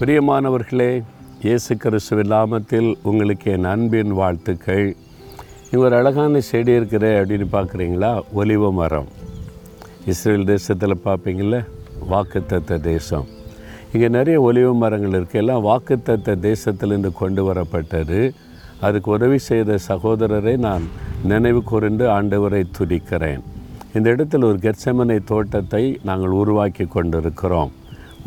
பிரியமானவர்களே, இயேசு கிறிஸ்துவின் நாமத்தில் உங்களுக்கு என் அன்பின் வாழ்த்துக்கள். இங்கே ஒரு அழகான செடி இருக்கிற அப்படின்னு பார்க்குறீங்களா? ஒலிவ மரம். இஸ்ரேல் தேசத்தில் பார்ப்பீங்கள, வாக்குத்தத்த தேசம். இங்கே நிறைய ஒலிவ மரங்கள் இருக்குது. எல்லாம் வாக்குத்தத்த தேசத்திலிருந்து கொண்டு வரப்பட்டது. அதுக்கு உதவி செய்த சகோதரரை நான் நினைவு கூர்ந்து ஆண்டவரை துதிக்கிறேன். இந்த இடத்தில் ஒரு கெத்செமனை தோட்டத்தை நாங்கள் உருவாக்கி கொண்டிருக்கிறோம்.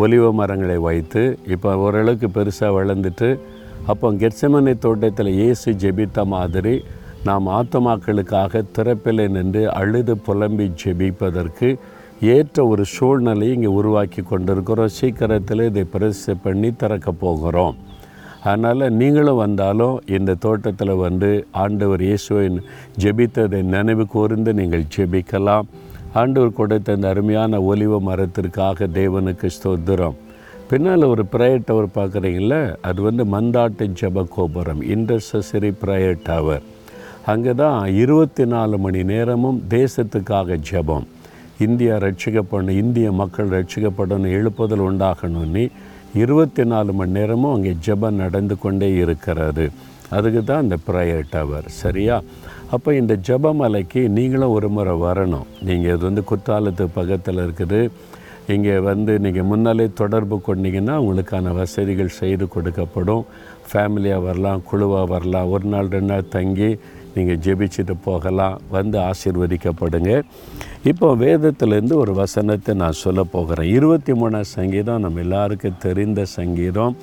ஒலிவ மரங்களை வைத்து இப்போ ஓரளவுக்கு பெருசாக வளர்ந்துட்டு, அப்போ கெத்செமனை தோட்டத்தில் இயேசு ஜெபித்த மாதிரி நாம் ஆத்துமாக்களுக்காக திறப்பிலை நின்று அழுது புலம்பி ஜெபிப்பதற்கு ஏற்ற ஒரு சூழ்நிலை இங்கே உருவாக்கி கொண்டிருக்கிறோம். சீக்கிரத்தில் இதை பிரதிஷ்டை பண்ணி திறக்க போகிறோம். அதனால் நீங்களும் வந்தாலும் இந்த தோட்டத்தில் வந்து ஆண்டவர் இயேசுவை ஜெபித்ததை நினைவு கூர்ந்து நீங்கள் ஜெபிக்கலாம். ஆண்டவர் கொடுத்த இந்த அருமையான ஒலிவ மரத்திற்காக தேவனுக்கு ஸ்தோத்திரம். பின்னால் ஒரு ப்ரேயர் டவர் பார்க்குறீங்கள, அது வந்து மந்தாட்டு ஜப கோபுரம், இன்டர்செசரி ப்ரேயர் டவர். அங்கே தான் 24 மணி நேரமும் தேசத்துக்காக ஜபம். இந்தியா ரட்சிக்கப்படணும், இந்திய மக்கள் ரட்சிக்கப்படணும், எழுப்புதல் உண்டாகணும்னு 24 மணி நேரமும் அங்கே ஜபம் நடந்து கொண்டே இருக்கிறது. அதுக்கு தான் இந்த ப்ரேயர் டவர். சரியா? அப்போ இந்த ஜபமலைக்கு நீங்களும் ஒரு முறை வரணும். நீங்கள் இது வந்து குத்தாலத்து பக்கத்தில் இருக்குது. இங்கே வந்து நீங்கள் முன்னாலே தொடர்பு கொண்டீங்கன்னா உங்களுக்கான வசதிகள் செய்து கொடுக்கப்படும். ஃபேமிலியாக வரலாம், குழுவாக வரலாம். ஒரு நாள் 2 நாள் தங்கி நீங்கள் ஜெபிச்சுட்டு போகலாம். வந்து ஆசீர்வதிக்கப்படுங்க. இப்போ வேதத்திலேருந்து ஒரு வசனத்தை நான் சொல்ல போகிறேன். 23ஆம் சங்கீதம் நம்ம எல்லாருக்கும் தெரிந்த சங்கீதம்.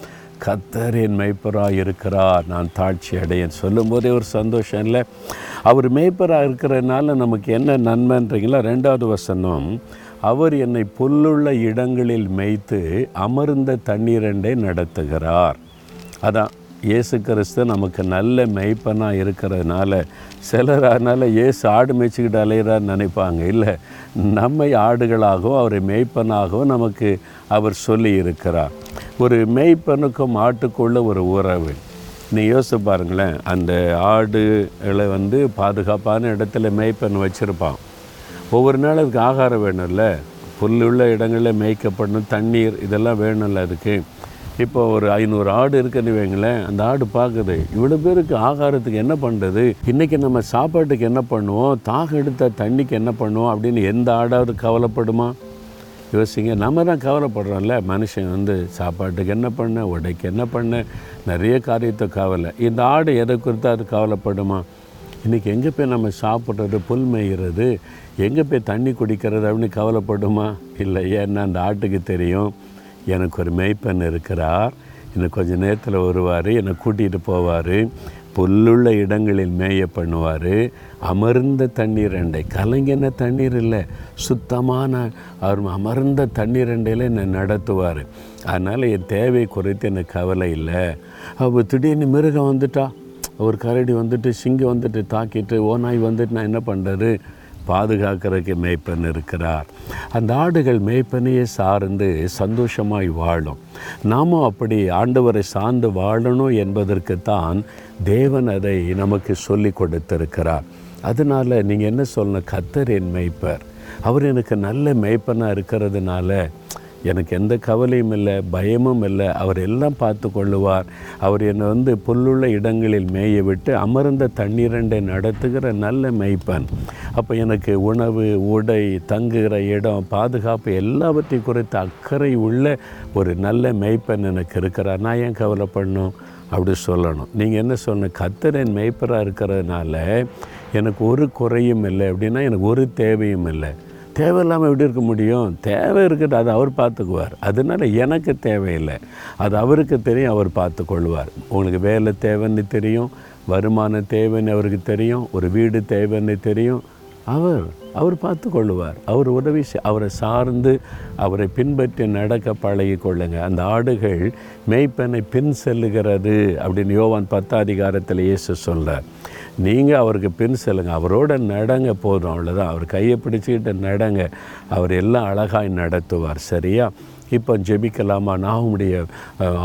கர்த்தரின் மேய்ப்பராக இருக்கிறார், நான் தாழ்ச்சி அடையேன். சொல்லும்போதே ஒரு சந்தோஷம் இல்லை? அவர் மேய்ப்பராக இருக்கிறதுனால நமக்கு என்ன நன்மைன்றீங்களா? 2வது வசனம், அவர் என்னை புல்லுள்ள இடங்களில் மேய்த்து அமர்ந்த தண்ணீரண்டை நடத்துகிறார். அதான் இயேசு கிறிஸ்து நமக்கு நல்ல மேய்ப்பனாக இருக்கிறதுனால சிலர் அதனால் இயேசு ஆடு மேய்ச்சிக்கிட்டு அலையிறான்னு நினைப்பாங்க. இல்லை, நம்மை ஆடுகளாகவும் அவரை மேய்ப்பனாகவும் நமக்கு அவர் சொல்லி இருக்கிறார். ஒரு மேய்ப்பனுக்கும் ஆட்டுக்குள்ள ஒரு உறவு. நீ யோசிச்சு பாருங்களேன், அந்த ஆடுகளை வந்து பாதுகாப்பான இடத்துல மேய்ப்பன் வச்சுருப்பான். ஒவ்வொரு நாள் அதுக்கு ஆகாரம் வேணும்ல, புல்லுள்ள இடங்களில் மேய்க்கப்படணும், தண்ணீர் இதெல்லாம் வேணும்ல அதுக்கு. இப்போ ஒரு 500 ஆடு இருக்குன்னு வைங்களேன். அந்த ஆடு பார்க்குது, இவ்வளோ பேருக்கு ஆகாரத்துக்கு என்ன பண்ணுறது, இன்றைக்கி நம்ம சாப்பாட்டுக்கு என்ன பண்ணுவோம், தாக எடுத்த தண்ணிக்கு என்ன பண்ணுவோம் அப்படின்னு எந்த ஆடாவது கவலைப்படுமா? யோசிங்க. நம்ம தான் கவலைப்படுறோம்ல. மனுஷன் வந்து சாப்பாட்டுக்கு என்ன பண்ண, உடைக்கு என்ன பண்ண, நிறைய காரியத்தை கவலை. இந்த ஆடு எதை குறித்து அது கவலைப்படுமா? இன்றைக்கி எங்கே போய் நம்ம சாப்பிட்றது, புல் மேய்கிறது, எங்கே போய் தண்ணி குடிக்கிறது அப்படின்னு கவலைப்படுமா? இல்லை. ஏன்னா அந்த ஆட்டுக்கு தெரியும், எனக்கு ஒரு மேய்ப்பன் இருக்கிறார், எனக்கு கொஞ்சம் நேரத்தில் வருவார், என்னை கூட்டிகிட்டு போவார், புல்லுள்ள இடங்களில் மேய பண்ணுவார், அமர்ந்த தண்ணீர் அண்டை, கலங்கின தண்ணீர் இல்லை, சுத்தமான அவர் அமர்ந்த தண்ணீர் அண்டையில் என்னை நடத்துவார். அதனால் என் தேவை குறித்து எனக்கு கவலை இல்லை. அப்போ திடீர்னு மிருகம் வந்துட்டா, ஒரு கரடி வந்துட்டு, சிங்கம் வந்துட்டு தாக்கிட்டு, ஓநாய் வந்துட்டு, நான் என்ன பண்ணுறது? பாதுகாக்கிறதுக்கு மேய்ப்பன் இருக்கிறார். அந்த ஆடுகள் மேய்ப்பனையே சார்ந்து சந்தோஷமாய் வாழும். நாமும் அப்படி ஆண்டவரை சார்ந்து வாழணும் என்பதற்குத்தான் தேவன் அதை நமக்கு சொல்லி கொடுத்திருக்கிறார். அதனால் நீங்கள் என்ன சொல்லணும்? கர்த்தர் என் மேய்ப்பர், அவர் எனக்கு நல்ல மேய்ப்பனாக இருக்கிறதுனால எனக்கு எந்த கவலையும் இல்லை, பயமும் இல்லை. அவர் எல்லாம் பார்த்து கொள்ளுவார். அவர் என்னை வந்து புல்லுள்ள இடங்களில் மேய விட்டு அமர்ந்த தண்ணீரண்டை நடத்துகிற நல்ல மேய்ப்பன். அப்போ எனக்கு உணவு, உடை, தங்குகிற இடம், பாதுகாப்பு எல்லாவற்றையும் குறித்து அக்கறை உள்ள ஒரு நல்ல மேய்ப்பன் எனக்கு இருக்கிறார். நான் ஏன் கவலைப்படணும் அப்படி சொல்லணும். நீங்கள் என்ன சொல்லணும்? கர்த்தர் என் மேய்ப்பராக இருக்கிறதுனால எனக்கு ஒரு குறையும் இல்லை. அப்படின்னா எனக்கு ஒரு தேவையும் இல்லை. தேவை இல்லாமல் எப்படி இருக்க முடியும்? தேவை இருக்குது, அது அவர் பார்த்துக்குவார். அதனால் எனக்கு தேவையில்லை, அது அவருக்கு தெரியும், அவர் பார்த்து கொள்வார். உங்களுக்கு வேலை தேவைன்னு தெரியும், வருமான தேவைன்னு அவருக்கு தெரியும், ஒரு வீடு தேவைன்னு தெரியும், அவர் பார்த்து கொள்வார். அவர் உதவி, அவரை சார்ந்து அவரை பின்பற்றி நடக்க பழகி கொள்ளுங்கள். அந்த ஆடுகள் மேய்ப்பனை பின் செல்லுகிறது அப்படின்னு யோவான் 10ஆம் அதிகாரத்தில் இயேசு சொல்கிறார். நீங்கள் அவருக்கு பின் செல்லுங்க, அவரோட நடங்க, போதும், அவ்வளோதான். அவர் கையை பிடிச்சிக்கிட்டு நடங்க, அவர் எல்லாம் அழகாய் நடத்துவார். சரியா? இப்போ ஜெபிக்கலாமா? நான் உங்களுடைய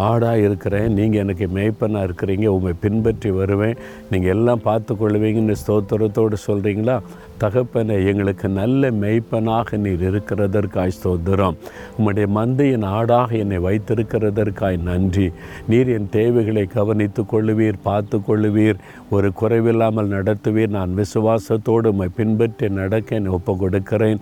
ஆடாக இருக்கிறேன், நீங்கள் எனக்கு மேய்ப்பனாக இருக்கிறீங்க, உங்களை பின்பற்றி வருவேன், நீங்கள் எல்லாம் பார்த்து கொள்வீங்கன்னு ஸ்தோத்திரத்தோடு சொல்கிறீங்களா? தகப்பனை, எங்களுக்கு நல்ல மேய்ப்பனாக நீர் இருக்கிறதற்காய் ஸ்தோத்திரம். உம்முடைய மந்தையின் ஆடாக என்னை வைத்திருக்கிறதற்காய் நன்றி. நீர் என் தேவைகளை கவனித்து கொள்ளுவீர், பார்த்து கொள்ளுவீர், ஒரு குறைவில்லாமல் நடத்துவீர். நான் விசுவாசத்தோடு உம்மை பின்பற்றி நடக்க என்னை ஒப்பு கொடுக்கிறேன்.